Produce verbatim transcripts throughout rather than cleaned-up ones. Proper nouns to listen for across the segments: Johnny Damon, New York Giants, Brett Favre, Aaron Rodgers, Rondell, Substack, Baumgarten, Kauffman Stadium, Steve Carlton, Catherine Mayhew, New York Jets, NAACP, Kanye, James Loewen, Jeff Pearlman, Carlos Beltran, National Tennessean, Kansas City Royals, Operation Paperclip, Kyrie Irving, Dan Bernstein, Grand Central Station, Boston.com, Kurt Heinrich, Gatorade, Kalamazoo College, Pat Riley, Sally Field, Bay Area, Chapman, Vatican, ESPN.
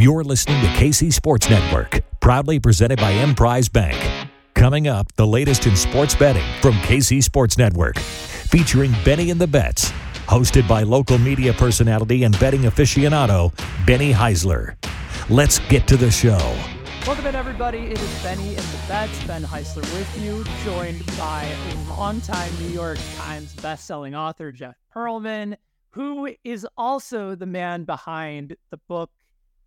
You're listening to K C Sports Network, proudly presented by M-Prize Bank. Coming up, the latest in sports betting from K C Sports Network, featuring Benny and the Bets, hosted by local media personality and betting aficionado, Benny Heisler. Let's get to the show. Welcome in, everybody. It is Benny and the Bets. Ben Heisler with you, joined by longtime New York Times bestselling author, Jeff Pearlman, who is also the man behind the book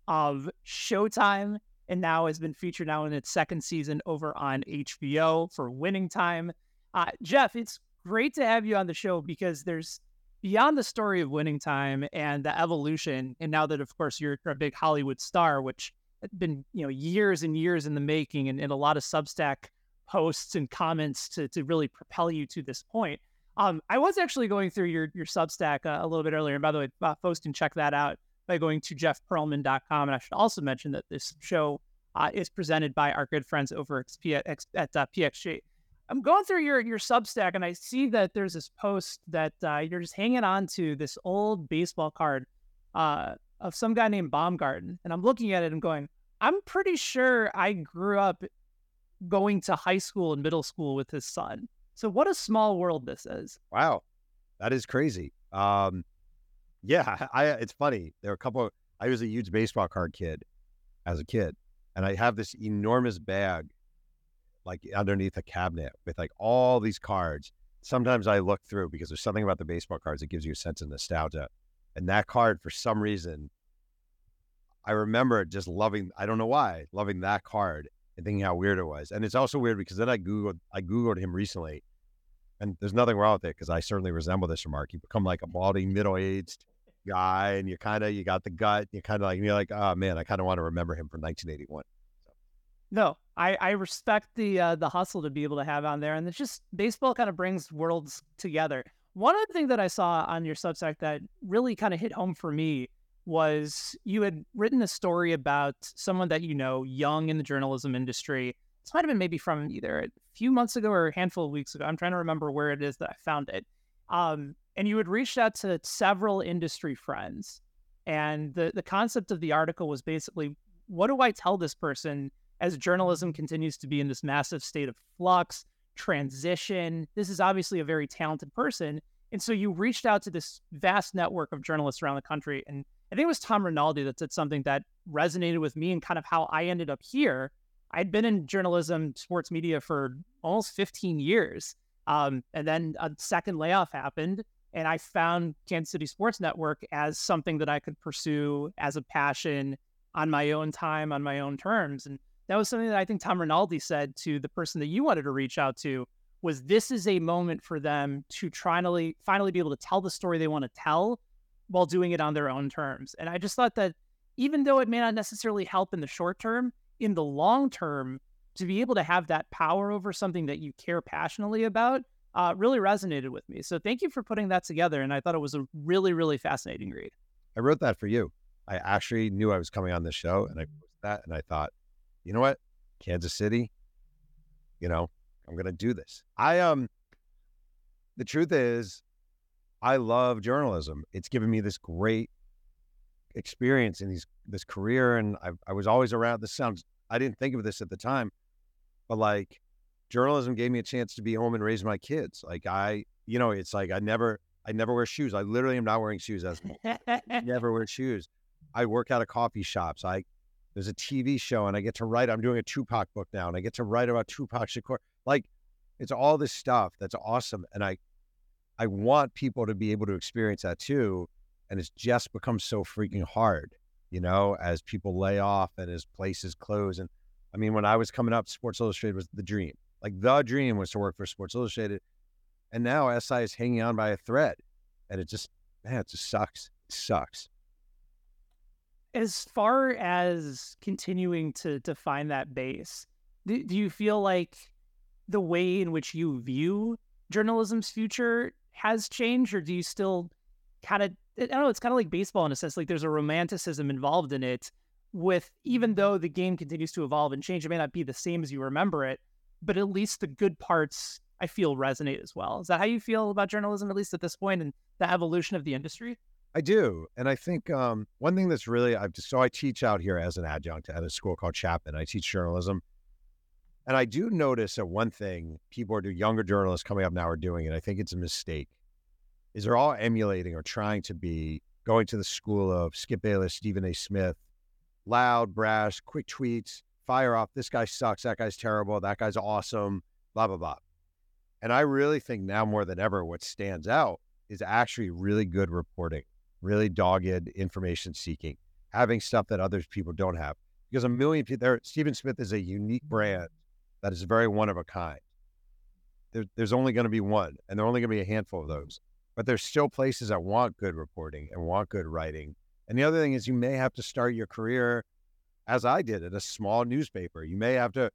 of Showtime, and now has been featured now in its second season over on H B O for Winning Time. Uh, Jeff, it's great to have you on the show because there's beyond the story of Winning Time and the evolution, and now that, of course, you're a big Hollywood star, which has been, you know, years and years in the making, and, and a lot of Substack posts and comments to, to really propel you to this point. Um, I was actually going through your, your Substack uh, a little bit earlier, and by the way, uh, folks can check that out by going to jeff pearlman dot com. And I should also mention that this show uh, is presented by our good friends over at, P- at uh, P X G. I'm going through your, your Substack, and I see that there's this post that uh, you're just hanging on to this old baseball card uh, of some guy named Baumgarten. And I'm looking at it and going, I'm pretty sure I grew up going to high school and middle school with his son. So what a small world this is. Wow. That is crazy. Um, Yeah, I, it's funny. There are a couple of, I was a huge baseball card kid as a kid, and I have this enormous bag like underneath a cabinet with like all these cards. Sometimes I look through because there's something about the baseball cards that gives you a sense of nostalgia. And that card, for some reason, I remember just loving, I don't know why, loving that card and thinking how weird it was. And it's also weird because then I Googled, I Googled him recently, and there's nothing wrong with it because I certainly resemble this remark. You become like a baldy, middle-aged guy, and you kind of, you got the gut, you kind of like, you're like, oh man, I kind of want to remember him from nineteen eighty-one. So. No, I, I respect the uh, the hustle to be able to have on there, and it's just baseball kind of brings worlds together. One other thing that I saw on your Substack that really kind of hit home for me was you had written a story about someone that you know, young in the journalism industry. This might have been maybe from either a few months ago or a handful of weeks ago. I'm trying to remember where it is that I found it. Um, And you had reached out to several industry friends. And the, the concept of the article was basically, what do I tell this person as journalism continues to be in this massive state of flux, transition? This is obviously a very talented person. And so you reached out to this vast network of journalists around the country. And I think it was Tom Rinaldi that said something that resonated with me and kind of how I ended up here. I'd been in journalism, sports media for almost fifteen years. Um, and then a second layoff happened. And I found Kansas City Sports Network as something that I could pursue as a passion on my own time, on my own terms. And that was something that I think Tom Rinaldi said to the person that you wanted to reach out to, was this is a moment for them to try and finally be able to tell the story they want to tell while doing it on their own terms. And I just thought that even though it may not necessarily help in the short term, in the long term, to be able to have that power over something that you care passionately about, Uh, really resonated with me. So thank you for putting that together. And I thought it was a really, really fascinating read. I wrote that for you. I actually knew I was coming on this show, and I posted that, and I thought, you know what, Kansas City, you know, I'm going to do this. I, um, the truth is, I love journalism. It's given me this great experience in these, this career. And I, I was always around, this sounds, I didn't think of this at the time, but like, journalism gave me a chance to be home and raise my kids. Like I, you know, it's like I never, I never wear shoes. I literally am not wearing shoes as much. Never wear shoes. I work out of coffee shops. I, there's a T V show, and I get to write. I'm doing a Tupac book now, and I get to write about Tupac Shakur. Like, it's all this stuff that's awesome, and I, I want people to be able to experience that too. And it's just become so freaking hard, you know, as people lay off and as places close. And I mean, when I was coming up, Sports Illustrated was the dream. Like the dream was to work for Sports Illustrated, and now S I is hanging on by a thread, and it just, man, it just sucks. It sucks. As far as continuing to to find that base, do, do you feel like the way in which you view journalism's future has changed, or do you still kind of, I don't know, it's kind of like baseball in a sense, like there's a romanticism involved in it with, even though the game continues to evolve and change, it may not be the same as you remember it, but at least the good parts, I feel, resonate as well. Is that how you feel about journalism, at least at this point, and the evolution of the industry? I do. And I think um, one thing that's really, I've just, so I teach out here as an adjunct at a school called Chapman. I teach journalism. And I do notice that one thing people are doing, younger journalists coming up now are doing, and I think it's a mistake, is they're all emulating or trying to be, going to the school of Skip Bayless, Stephen A. Smith, loud, brash, quick tweets, fire off, this guy sucks, that guy's terrible, that guy's awesome, blah, blah, blah. And I really think now more than ever, what stands out is actually really good reporting, really dogged information seeking, having stuff that other people don't have. Because a million people, there, Stephen Smith is a unique brand that is very one of a kind. There, there's only going to be one, and there are only going to be a handful of those. But there's still places that want good reporting and want good writing. And the other thing is you may have to start your career, as I did, at a small newspaper. You may have to,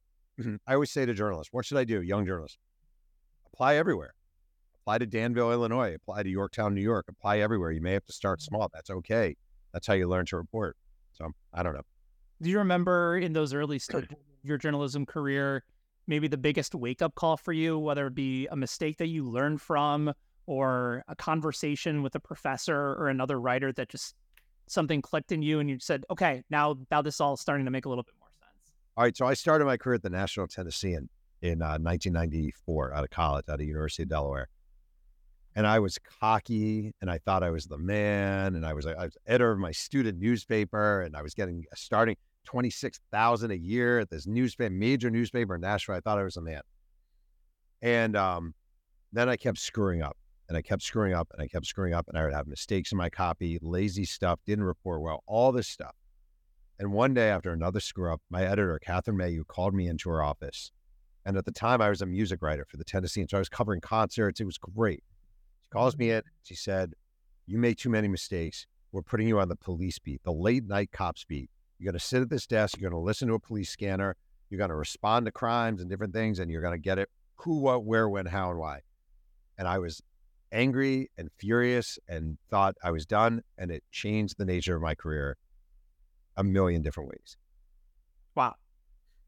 I always say to journalists, what should I do, young journalists? Apply everywhere. Apply to Danville, Illinois. Apply to Yorktown, New York. Apply everywhere. You may have to start small. That's okay. That's how you learn to report. So I don't know. Do you remember in those early stages of your journalism career, maybe the biggest wake-up call for you, whether it be a mistake that you learned from or a conversation with a professor or another writer that just something clicked in you and you said, okay, now, now this all is starting to make a little bit more sense? All right. So I started my career at the National Tennessean in uh, nineteen ninety-four out of college, out of University of Delaware. And I was cocky and I thought I was the man. And I was, I was editor of my student newspaper and I was getting starting twenty-six thousand dollars a year at this newspaper, major newspaper in Nashville. I thought I was the man. And um, then I kept screwing up and I kept screwing up and I kept screwing up and I would have mistakes in my copy, lazy stuff, didn't report well, all this stuff. And one day after another screw up, my editor, Catherine Mayhew, called me into her office. And at the time I was a music writer for the Tennessean. So I was covering concerts. It was great. Calls me in. She said, you made too many mistakes. We're putting you on the police beat, the late night cops beat. You're going to sit at this desk. You're going to listen to a police scanner. You're going to respond to crimes and different things. And you're going to get it who, what, where, when, how, and why. And I was angry and furious and thought I was done. And it changed the nature of my career a million different ways. Wow.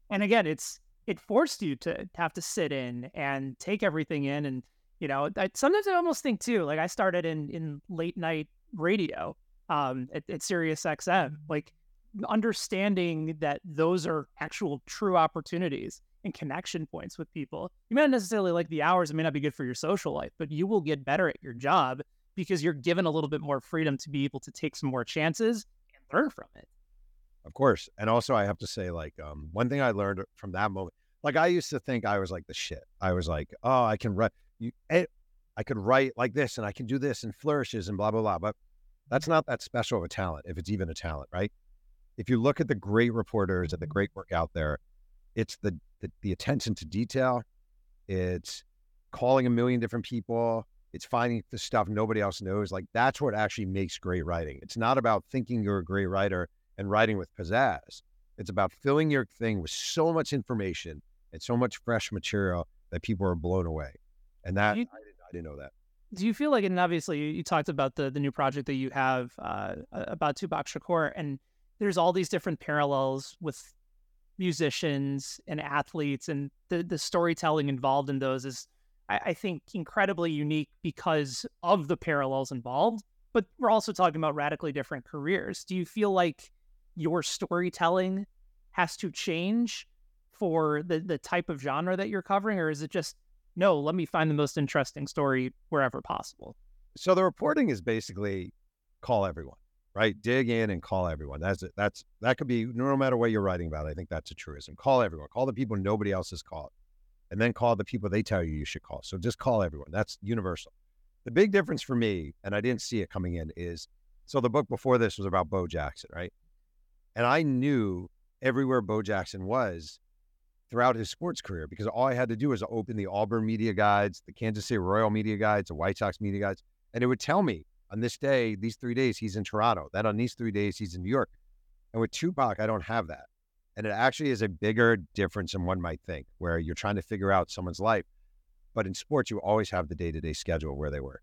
And again, it's, it forced you to have to sit in and take everything in. And You know, I, sometimes I almost think too, like I started in, in late night radio um, at, at Sirius X M, like understanding that those are actual true opportunities and connection points with people. You may not necessarily like the hours, it may not be good for your social life, but you will get better at your job because you're given a little bit more freedom to be able to take some more chances and learn from it. Of course. And also I have to say like um, one thing I learned from that moment, like I used to think I was like the shit. I was like, oh, I can write. You, I could write like this and I can do this and flourishes and blah, blah, blah. But that's not that special of a talent, if it's even a talent, right? If you look at the great reporters and the great work out there, it's the the, the attention to detail. It's calling a million different people. It's finding the stuff nobody else knows. Like that's what actually makes great writing. It's not about thinking you're a great writer and writing with pizzazz. It's about filling your thing with so much information and so much fresh material that people are blown away. And that, you, I, didn't, I didn't know that. Do you feel like, and obviously you talked about the the new project that you have uh, about Tupac Shakur, and there's all these different parallels with musicians and athletes, and the, the storytelling involved in those is, I, I think, incredibly unique because of the parallels involved. But we're also talking about radically different careers. Do you feel like your storytelling has to change for the, the type of genre that you're covering, or is it just, no, let me find the most interesting story wherever possible? So the reporting is basically call everyone, right? Dig in and call everyone. That's it. That's, that could be no matter what you're writing about. I think that's a truism. Call everyone. Call the people nobody else has called, and then call the people they tell you you should call. So just call everyone. That's universal. The big difference for me, and I didn't see it coming in, is, so the book before this was about Bo Jackson, right? And I knew everywhere Bo Jackson was throughout his sports career, because all I had to do was open the Auburn media guides, the Kansas City Royal media guides, the White Sox media guides, and it would tell me on this day, these three days, he's in Toronto. Then on these three days, he's in New York. And with Tupac, I don't have that. And it actually is a bigger difference than one might think, where you're trying to figure out someone's life. But in sports, you always have the day-to-day schedule where they were.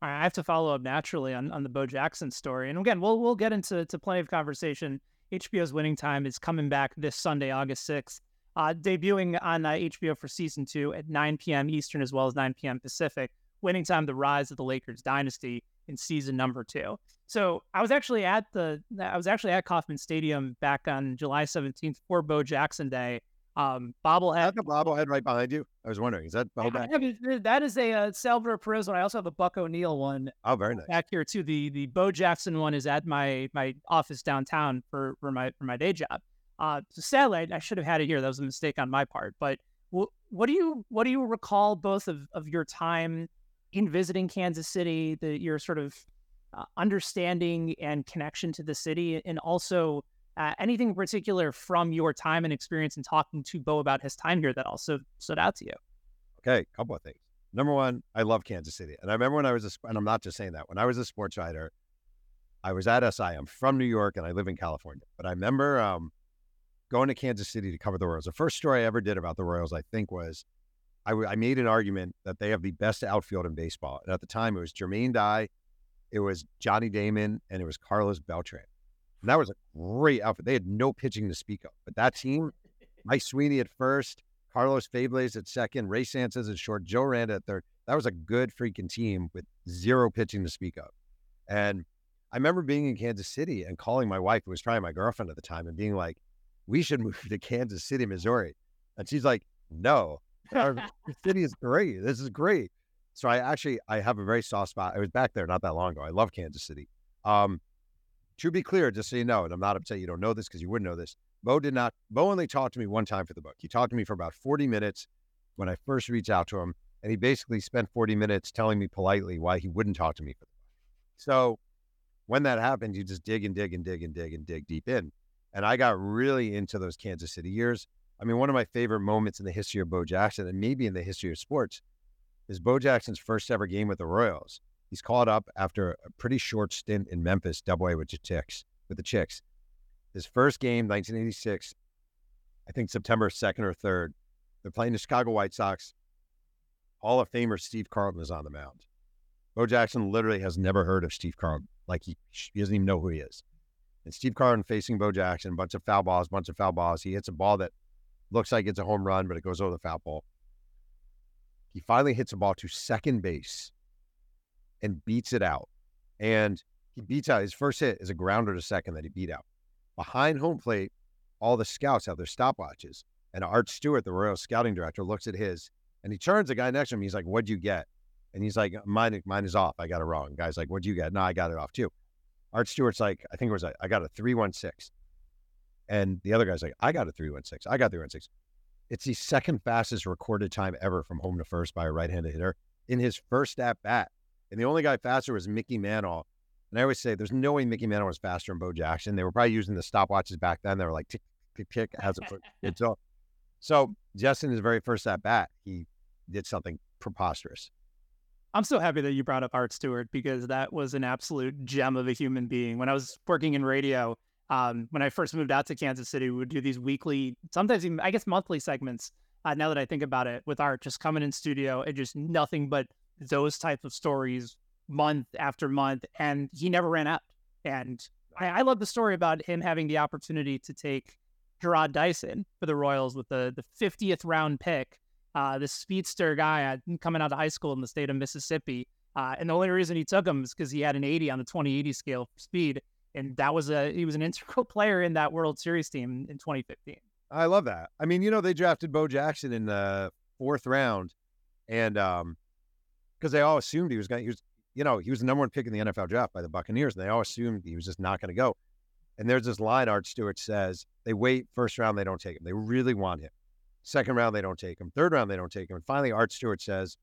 All right, I have to follow up naturally on, on the Bo Jackson story. And again, we'll we'll get into to plenty of conversation. H B O's Winning Time is coming back this Sunday, August sixth. Uh, debuting on uh, H B O for season two at nine p.m. Eastern as well as nine p.m. Pacific. Winning Time, The Rise of the Lakers Dynasty in season number two. So I was actually at the I was actually at Kauffman Stadium back on July seventeenth for Bo Jackson Day. Um, bobblehead. The bobblehead right behind you. I was wondering, is that bobblehead? That is a uh, Salvador Perez one. I also have a Buck O'Neill one. Oh, very nice. Back here too. The the Bo Jackson one is at my my office downtown for, for my for my day job. Uh, so sadly, I, I should have had it here. That was a mistake on my part. But w- what do you what do you recall both of, of your time in visiting Kansas City, the, your sort of uh, understanding and connection to the city, and also Uh, anything in particular from your time and experience in talking to Bo about his time here that also stood out to you? Okay, a couple of things. Number one, I love Kansas City. And I remember when I was, a, and I'm not just saying that, when I was a sports writer, I was at S I. I'm from New York and I live in California. But I remember um, going to Kansas City to cover the Royals. The first story I ever did about the Royals, I think, was I, w- I made an argument that they have the best outfield in baseball. And at the time, it was Jermaine Dye, it was Johnny Damon, and it was Carlos Beltran. And that was a great outfit. They had no pitching to speak of. But that team, Mike Sweeney at first, Carlos Fables at second, Ray Sanchez at short, Joe Randa at third. That was a good freaking team with zero pitching to speak of. And I remember being in Kansas City and calling my wife, who was probably my girlfriend at the time, and being like, we should move to Kansas City, Missouri. And she's like, no, our city is great. This is great. So I actually, I have a very soft spot. I was back there not that long ago. I love Kansas City. Um, To be clear, just so you know, and I'm not upset you don't know this because you wouldn't know this, Bo did not, Bo only talked to me one time for the book. He talked to me for about forty minutes when I first reached out to him, and he basically spent forty minutes telling me politely why he wouldn't talk to me for the book. So when that happened, you just dig and dig and dig and dig and dig deep in. And I got really into those Kansas City years. I mean, one of my favorite moments in the history of Bo Jackson, and maybe in the history of sports, is Bo Jackson's first ever game with the Royals. He's called up after a pretty short stint in Memphis, double A with the Chicks, with the Chicks. His first game, nineteen eighty-six, I think September second or third. They're playing the Chicago White Sox. Hall of Famer Steve Carlton is on the mound. Bo Jackson literally has never heard of Steve Carlton. Like, he, he doesn't even know who he is. And Steve Carlton facing Bo Jackson, bunch of foul balls, bunch of foul balls. He hits a ball that looks like it's a home run, but it goes over the foul pole. He finally hits a ball to second base and beats it out. And he beats out, his first hit is a grounder to second that he beat out. Behind home plate, all the scouts have their stopwatches. And Art Stewart, the Royals scouting director, looks at his, and he turns the guy next to him. He's like, what'd you get? And he's like, mine, mine is off. I got it wrong. The guy's like, what'd you get? No, I got it off too. Art Stewart's like, I think it was, a, I got a three one six. And the other guy's like, I got a three one six. I got three one six. It's the second fastest recorded time ever from home to first by a right-handed hitter in his first at-bat. And the only guy faster was Mickey Mantle. And I always say, there's no way Mickey Mantle was faster than Bo Jackson. They were probably using the stopwatches back then. They were like, tick, tick, tick, as a it's all. So just in his very first at-bat, he did something preposterous. I'm so happy that you brought up Art Stewart, because that was an absolute gem of a human being. When I was working in radio, um, when I first moved out to Kansas City, we would do these weekly, sometimes even, I guess, monthly segments, uh, now that I think about it, with Art just coming in studio and just nothing but those types of stories month after month, and he never ran out. And I, I love the story about him having the opportunity to take Gerard Dyson for the Royals with the, the fiftieth round pick, uh, this speedster guy coming out of high school in the state of Mississippi. Uh, and the only reason he took him is because he had an eighty on the twenty eighty scale for speed. And that was a, he was an integral player in that World Series team in twenty fifteen. I love that. I mean, you know, they drafted Bo Jackson in the fourth round, and, um, because they all assumed he was going to, he was, you know, he was the number one pick in the N F L draft by the Buccaneers, and they all assumed he was just not going to go. And there's this line Art Stewart says, they wait, first round, they don't take him. They really want him. Second round, they don't take him. Third round, they don't take him. And finally, Art Stewart says,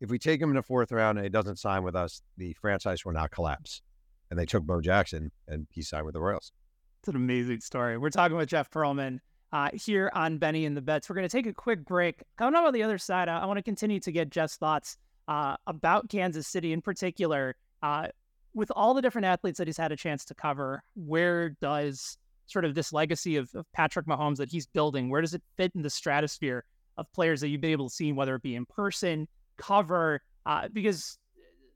if we take him in the fourth round and he doesn't sign with us, the franchise will not collapse. And they took Bo Jackson, and he signed with the Royals. It's an amazing story. We're talking with Jeff Pearlman Uh, here on Benny and the Bets. We're going to take a quick break. Coming up on the other side, I, I want to continue to get Jeff's thoughts uh, about Kansas City in particular. Uh, with all the different athletes that he's had a chance to cover, where does sort of this legacy of, of Patrick Mahomes that he's building, where does it fit in the stratosphere of players that you've been able to see, whether it be in person, cover, uh, because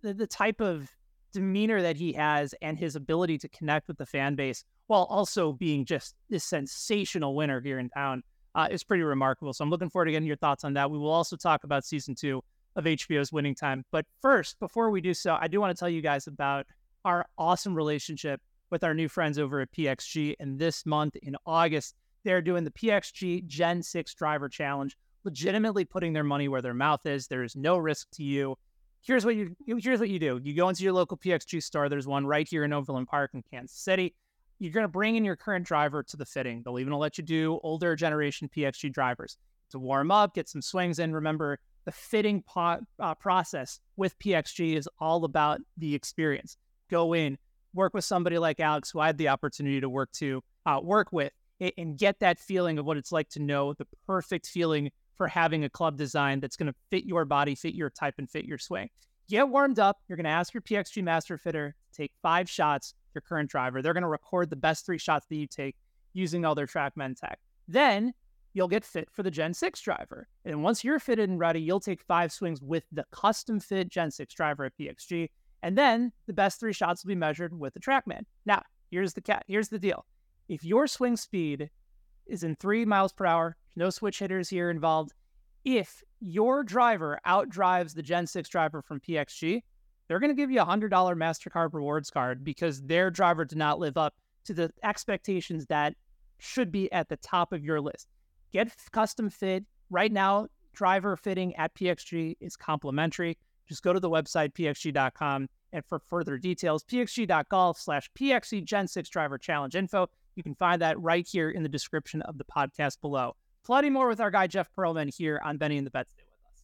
the, the type of demeanor that he has and his ability to connect with the fan base while also being just this sensational winner here in town uh, is pretty remarkable. So I'm looking forward to getting your thoughts on that. We will also talk about season two of H B O's Winning Time. But first, before we do so, I do want to tell you guys about our awesome relationship with our new friends over at P X G. And this month in August, they're doing the P X G Gen six Driver Challenge, legitimately putting their money where their mouth is. There is no risk to you. Here's what you, here's what you do. You go into your local P X G store. There's one right here in Overland Park in Kansas City. You're going to bring in your current driver to the fitting. They'll even let you do older generation P X G drivers to warm up, get some swings in. Remember, the fitting po- uh, process with P X G is all about the experience. Go in, work with somebody like Alex, who I had the opportunity to work to uh, work with, and get that feeling of what it's like to know the perfect feeling for having a club design that's going to fit your body, fit your type, and fit your swing. Get warmed up. You're going to ask your P X G master fitter to take five shots your current driver. They're going to record the best three shots that you take using all their TrackMan tech. Then you'll get fit for the Gen six driver. And once you're fitted and ready, you'll take five swings with the custom fit Gen six driver at P X G. And then the best three shots will be measured with the TrackMan. Now, here's the cat. Here's the deal. If your swing speed is in three miles per hour, no switch hitters here involved. If your driver outdrives the Gen six driver from P X G, they're going to give you a one hundred dollars MasterCard rewards card because their driver did not live up to the expectations that should be at the top of your list. Get custom fit. Right now, driver fitting at P X G is complimentary. Just go to the website, p x g dot com, and for further details, p x g dot golf slash P X G Gen six Driver Challenge info. You can find that right here in the description of the podcast below. Plenty more with our guy, Jeff Pearlman, here on Benny and the Bets. Stay with us.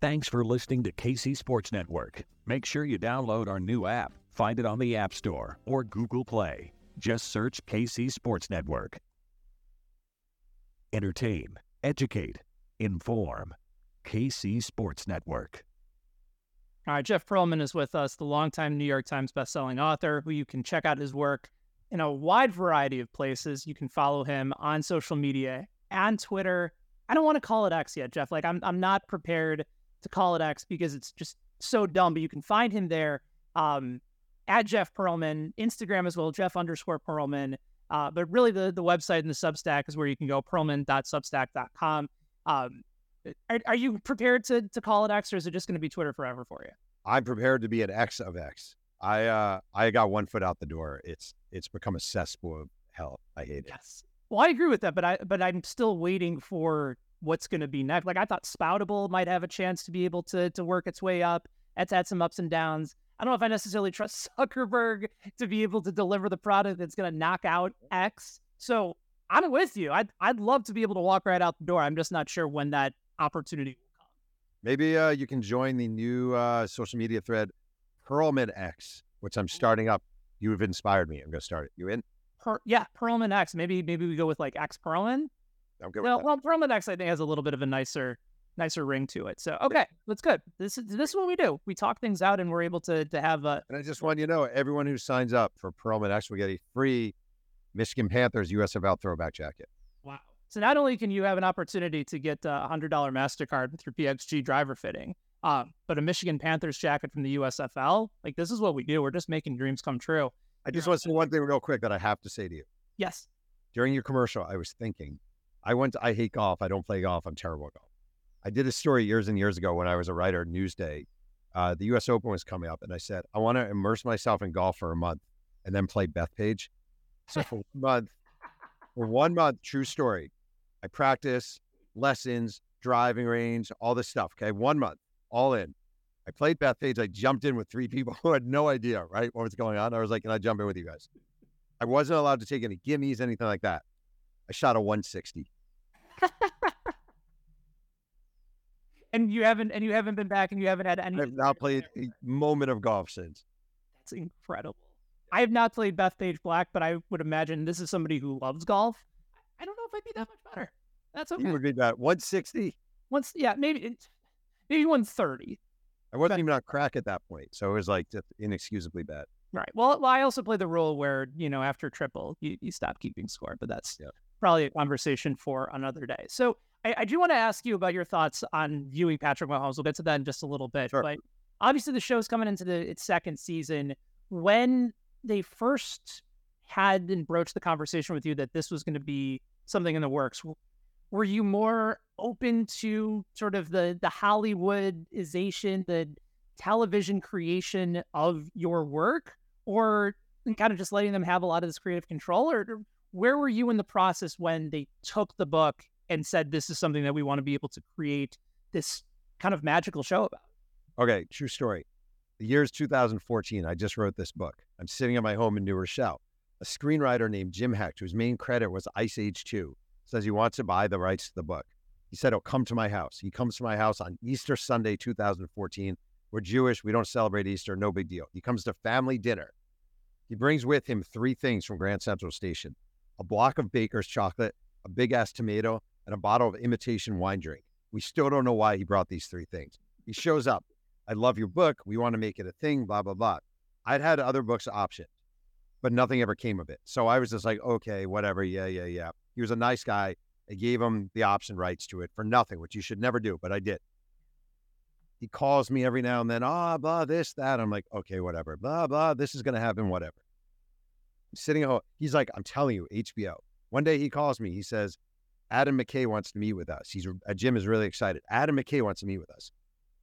Thanks for listening to K C Sports Network. Make sure you download our new app. Find it on the App Store or Google Play. Just search K C Sports Network. Entertain, educate, inform. K C Sports Network. All right, Jeff Pearlman is with us, the longtime New York Times bestselling author, who you can check out his work in a wide variety of places. You can follow him on social media, on Twitter. I don't want to call it X yet, Jeff. Like, I'm I'm not prepared to call it X because it's just so dumb, but you can find him there um, at Jeff Pearlman, Instagram as well, Jeff underscore Pearlman. Uh, but really the, the website and the Substack is where you can go, pearlman dot substack dot com. Um, are, are you prepared to, to call it X, or is it just going to be Twitter forever for you? I'm prepared to be an X of X. I uh, I got one foot out the door. It's it's become a cesspool of hell. I hate it. Yes. Well, I agree with that, but I but I'm still waiting for what's going to be next. Like, I thought Spoutable might have a chance to be able to to work its way up. It's had some ups and downs. I don't know if I necessarily trust Zuckerberg to be able to deliver the product that's going to knock out X. So I'm with you. I'd I'd love to be able to walk right out the door. I'm just not sure when that opportunity will come. Maybe uh, you can join the new uh, social media thread, Pearlman X, which I'm starting up. You have inspired me. I'm going to start it. You in? Per, yeah, Pearlman X. Maybe maybe we go with like X Pearlman. I'm good with well, that. Well, Pearlman X, I think, has a little bit of a nicer nicer ring to it. So, okay, that's good. This is this is what we do. We talk things out, and we're able to to have a... And I just want you to know, everyone who signs up for Pearlman X will get a free Michigan Panthers U S F L throwback jacket. Wow. So not only can you have an opportunity to get a one hundred dollars MasterCard with your P X G driver fitting, uh, but a Michigan Panthers jacket from the U S F L, like, this is what we do. We're just making dreams come true. I just want to say one thing real quick that I have to say to you. Yes. During your commercial, I was thinking, I went to, I hate golf. I don't play golf. I'm terrible at golf. I did a story years and years ago when I was a writer at Newsday. Uh, the U S Open was coming up, and I said, I want to immerse myself in golf for a month and then play Bethpage. So for one month, for one month, true story, I practice, lessons, driving range, all this stuff. Okay. One month, all in. I played Bethpage. I jumped in with three people who had no idea, right, what was going on. I was like, can I jump in with you guys? I wasn't allowed to take any gimmies, anything like that. I shot a one sixty. and you haven't and you haven't been back, and you haven't had any... I've not played a moment of golf since. That's incredible. I have not played Bethpage Black, but I would imagine this is somebody who loves golf. I don't know if I'd be that much better. That's okay. You would be that one sixty? Once, yeah, maybe, maybe one thirty. I wasn't even on crack at that point, so it was like just inexcusably bad. Right. Well, I also play the rule where, you know, after triple, you, you stop keeping score, but that's yeah. probably a conversation for another day. So I, I do want to ask you about your thoughts on viewing Patrick Mahomes. We'll get to that in just a little bit. Sure. But obviously the show's coming into the, its second season. When they first had and broached the conversation with you that this was going to be something in the works, were you more open to sort of the the Hollywoodization, the television creation of your work, or kind of just letting them have a lot of this creative control? Or where were you in the process when they took the book and said, this is something that we want to be able to create this kind of magical show about? Okay, true story. The year is two thousand fourteen. I just wrote this book. I'm sitting at my home in New Rochelle. A screenwriter named Jim Hecht, whose main credit was Ice Age two, says he wants to buy the rights to the book. He said, oh, come to my house. He comes to my house on Easter Sunday, two thousand fourteen. We're Jewish. We don't celebrate Easter. No big deal. He comes to family dinner. He brings with him three things from Grand Central Station: a block of Baker's chocolate, a big-ass tomato, and a bottle of imitation wine drink. We still don't know why he brought these three things. He shows up. I love your book. We want to make it a thing, blah, blah, blah. I'd had other books optioned, but nothing ever came of it. So I was just like, okay, whatever. Yeah, yeah, yeah. He was a nice guy. I gave him the option rights to it for nothing, which you should never do, but I did. He calls me every now and then, ah, oh, blah, this, that. I'm like, okay, whatever, blah, blah, this is going to happen, whatever. I'm sitting at home. He's like, I'm telling you, H B O. One day he calls me. He says, Adam McKay wants to meet with us. He's uh, Jim is really excited. Adam McKay wants to meet with us.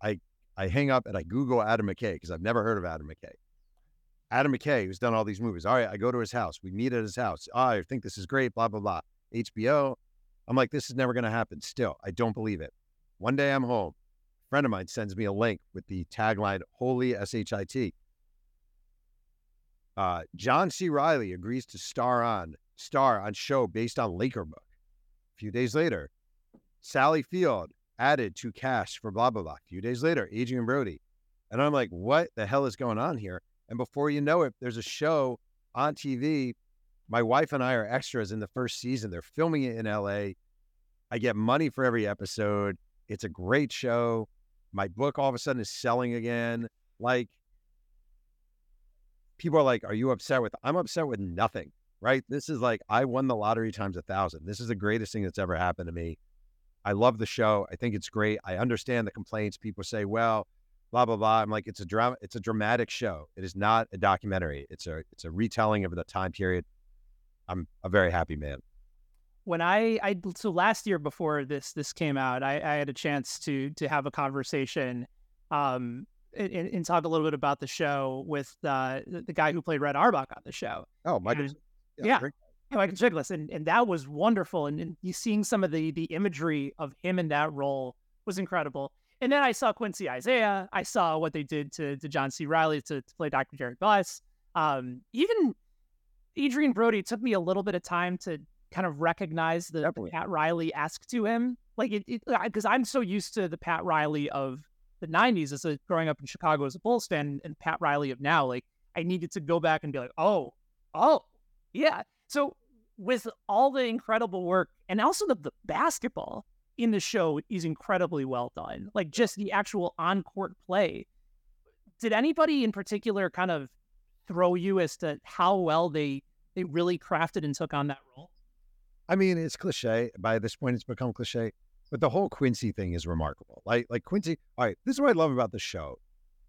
I, I hang up and I Google Adam McKay because I've never heard of Adam McKay. Adam McKay, who's done all these movies. All right, I go to his house. We meet at his house. Oh, I think this is great, blah, blah, blah. H B O. I'm like, this is never going to happen. Still, I don't believe it. One day I'm home. Friend of mine sends me a link with the tagline, Holy S H I T. Uh, John C. Reilly agrees to star on star on show based on Laker book. A few days later, Sally Field added to cast for blah, blah, blah. A few days later, Adrian Brody. And I'm like, what the hell is going on here? And before you know it, there's a show on T V. My wife and I are extras in the first season. They're filming it in L A. I get money for every episode. It's a great show. My book all of a sudden is selling again. Like, people are like, are you upset with, I'm upset with nothing, right? This is like, I won the lottery times a thousand. This is the greatest thing that's ever happened to me. I love the show. I think it's great. I understand the complaints. People say, well, blah, blah, blah. I'm like, it's a drama. It's a dramatic show. It is not a documentary. It's a, it's a retelling of the time period. I'm a very happy man. When I, I so last year before this this came out, I, I had a chance to to have a conversation um, and, and talk a little bit about the show with uh, the, the guy who played Red Auerbach on the show. Oh, Michael. And, yeah, yeah, Michael Chiklis. And, and that was wonderful. And, and you seeing some of the the imagery of him in that role was incredible. And then I saw Quincy Isaiah. I saw what they did to, to John C. Reilly to, to play Doctor Jared Buss. Um, even Adrian Brody, took me a little bit of time to kind of recognize the, the Pat Riley ask to him. Like, it, it, because I'm so used to the Pat Riley of the nineties as a, growing up in Chicago as a Bulls fan, and Pat Riley of now. Like, I needed to go back and be like, oh, oh, yeah. So with all the incredible work, and also the, the basketball in the show is incredibly well done. Like, just the actual on-court play. Did anybody in particular kind of throw you as to how well they they really crafted and took on that role? I mean, it's cliche. By this point, it's become cliche. But the whole Quincy thing is remarkable. Like, like Quincy, all right, this is what I love about the show.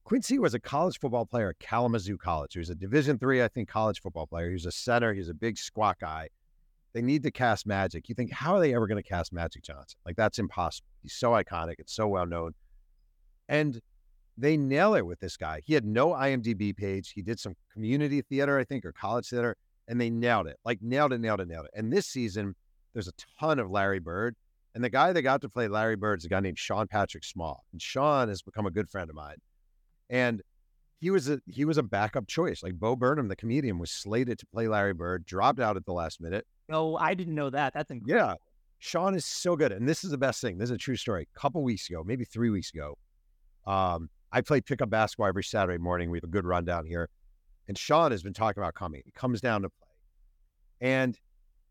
Quincy was a college football player at Kalamazoo College. He was a Division three, I think, college football player. He was a center. He was a big squat guy. They need to cast Magic. You think, how are they ever going to cast Magic Johnson? Like, that's impossible. He's so iconic. It's so well-known. And they nail it with this guy. He had no IMDb page. He did some community theater, I think, or college theater. And they nailed it, like nailed it, nailed it, nailed it. And this season, there's a ton of Larry Bird. And the guy that got to play Larry Bird is a guy named Sean Patrick Small. And Sean has become a good friend of mine. And he was a he was a backup choice. Like, Bo Burnham, the comedian, was slated to play Larry Bird, dropped out at the last minute. Oh, I didn't know that. That's incredible. Yeah. Sean is so good. And this is the best thing. This is a true story. A couple weeks ago, maybe three weeks ago, um, I play pickup basketball every Saturday morning. We have a good run down here. And Sean has been talking about coming. He comes down to play. And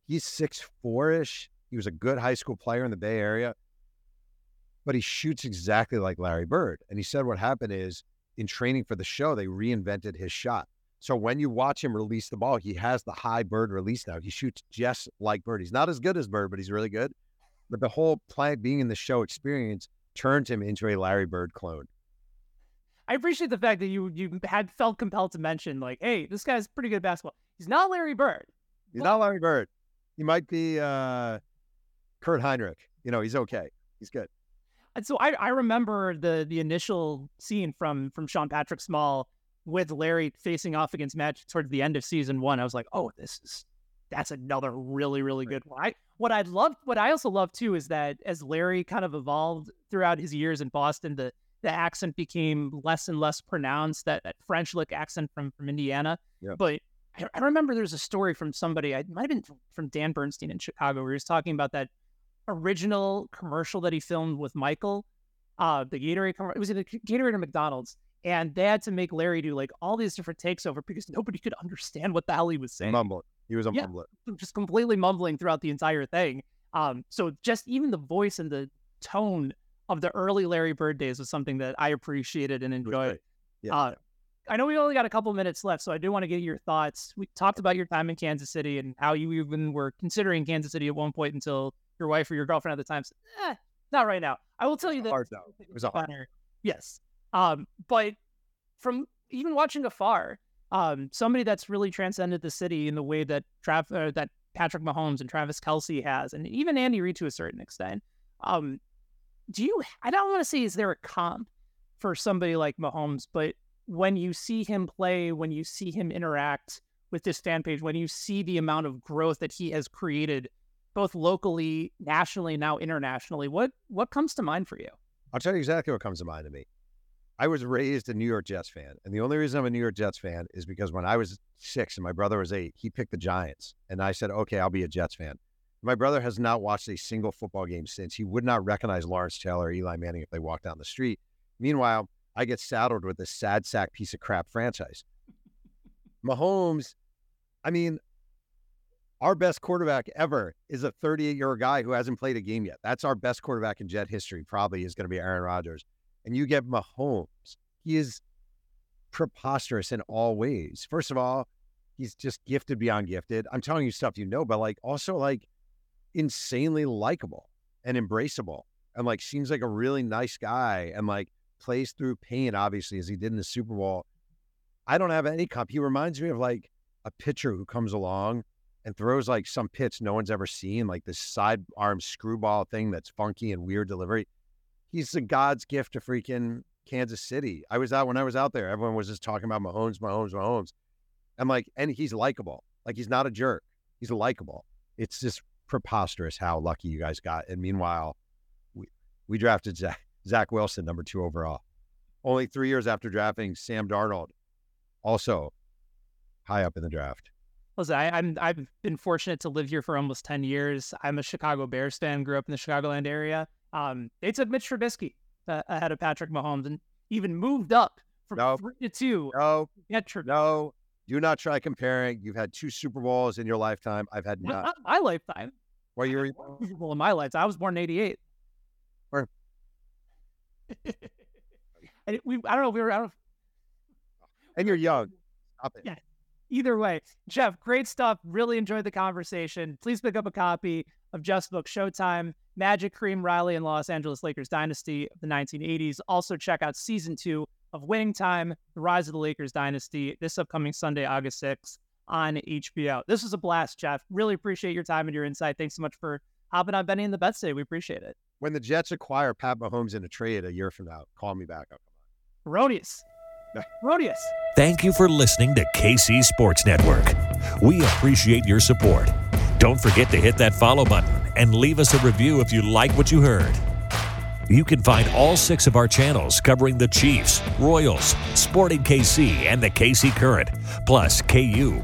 he's six four-ish. He was a good high school player in the Bay Area. But he shoots exactly like Larry Bird. And he said what happened is, in training for the show, they reinvented his shot. So when you watch him release the ball, he has the high Bird release now. He shoots just like Bird. He's not as good as Bird, but he's really good. But the whole play, being in the show experience, turned him into a Larry Bird clone. I appreciate the fact that you you had felt compelled to mention, like, hey, this guy's pretty good at basketball. He's not Larry Bird. He's not Larry Bird. He might be uh, Kurt Heinrich. You know, he's okay. he's good. And so I, I remember the the initial scene from from Sean Patrick Small with Larry facing off against Magic towards the end of season one. I was like, oh, this is that's another really, really good one. I, what I'd love, what I also love too, is that as Larry kind of evolved throughout his years in Boston, the the accent became less and less pronounced. That, that French-lick accent from from Indiana, yeah. But I, I remember there's a story from somebody. I might have been from Dan Bernstein in Chicago, where he was talking about that original commercial that he filmed with Michael, uh, the Gatorade commercial. It was either Gatorade or McDonald's, and they had to make Larry do like all these different takes over because nobody could understand what the hell he was saying. Mumbling. He was a yeah, mumbler. Just completely mumbling throughout the entire thing. Um, so just even the voice and the tone of the early Larry Bird days was something that I appreciated and enjoyed. Yeah. Uh, I know we only got a couple minutes left, so I do want to get your thoughts. We talked about your time in Kansas City and how you even were considering Kansas City at one point until your wife or your girlfriend at the time said, eh, not right now. I will tell you that. Hard, though. It was hard. Yes. Um, but from even watching afar, um, somebody that's really transcended the city in the way that Trav- uh, that Patrick Mahomes and Travis Kelce has, and even Andy Reid to a certain extent. Um, do you, I don't want to say, is there a comp for somebody like Mahomes, but when you see him play, when you see him interact with this fan page, when you see the amount of growth that he has created, both locally, nationally, now internationally, what what comes to mind for you? I'll tell you exactly what comes to mind to me. I was raised a New York Jets fan, and the only reason I'm a New York Jets fan is because when I was six and my brother was eight, he picked the Giants, and I said, okay, I'll be a Jets fan. My brother has not watched a single football game since. He would not recognize Lawrence Taylor or Eli Manning if they walked down the street. Meanwhile, I get saddled with this sad sack piece of crap franchise. Mahomes, I mean, our best quarterback ever is a thirty-eight-year-old guy who hasn't played a game yet. That's our best quarterback in Jet history, probably, is going to be Aaron Rodgers. And you get Mahomes. He is preposterous in all ways. First of all, he's just gifted beyond gifted. I'm telling you stuff you know, but like also like insanely likable and embraceable, and like seems like a really nice guy, and like plays through pain, obviously, as he did in the Super Bowl. I don't have any comp. He reminds me of like a pitcher who comes along and throws like some pitch no one's ever seen, like this sidearm screwball thing that's funky and weird delivery. He's the God's gift to freaking Kansas City. I was out when I was out there. Everyone was just talking about Mahomes, Mahomes, Mahomes. I'm like, and he's likable. Like, he's not a jerk. He's likable. It's just preposterous how lucky you guys got. And meanwhile, we we drafted Zach, Zach Wilson, number two overall, only three years after drafting Sam Darnold, also high up in the draft. Listen, I, I'm I've been fortunate to live here for almost ten years. I'm a Chicago Bears fan. Grew up in the Chicagoland area. Um, they took Mitch Trubisky uh, ahead of Patrick Mahomes, and even moved up from no, three to two. No, yeah, Trubisky. No, do not try comparing. You've had two Super Bowls in your lifetime. I've had none. Not my lifetime. Well, you're in my lifetime. I was born in eighty-eight. Where? And we, I don't know. We were out of. And you're young. Stop it. Yeah. Either way, Jeff, great stuff. Really enjoyed the conversation. Please pick up a copy of Jeff's book, Showtime, Magic, Kareem, Riley, and Los Angeles Lakers Dynasty of the nineteen eighties. Also check out season two of Winning Time, The Rise of the Lakers Dynasty, this upcoming Sunday, August sixth on H B O. This was a blast, Jeff. Really appreciate your time and your insight. Thanks so much for hopping on Benny and the Bets today. We appreciate it. When the Jets acquire Pat Mahomes in a trade a year from now, call me back up. Erroneous. Rodius. Thank you for listening to K C Sports Network. We appreciate your support. Don't forget to hit that follow button and leave us a review if you like what you heard. You can find all six of our channels covering the Chiefs, Royals, Sporting K C, and the K C Current, plus K U,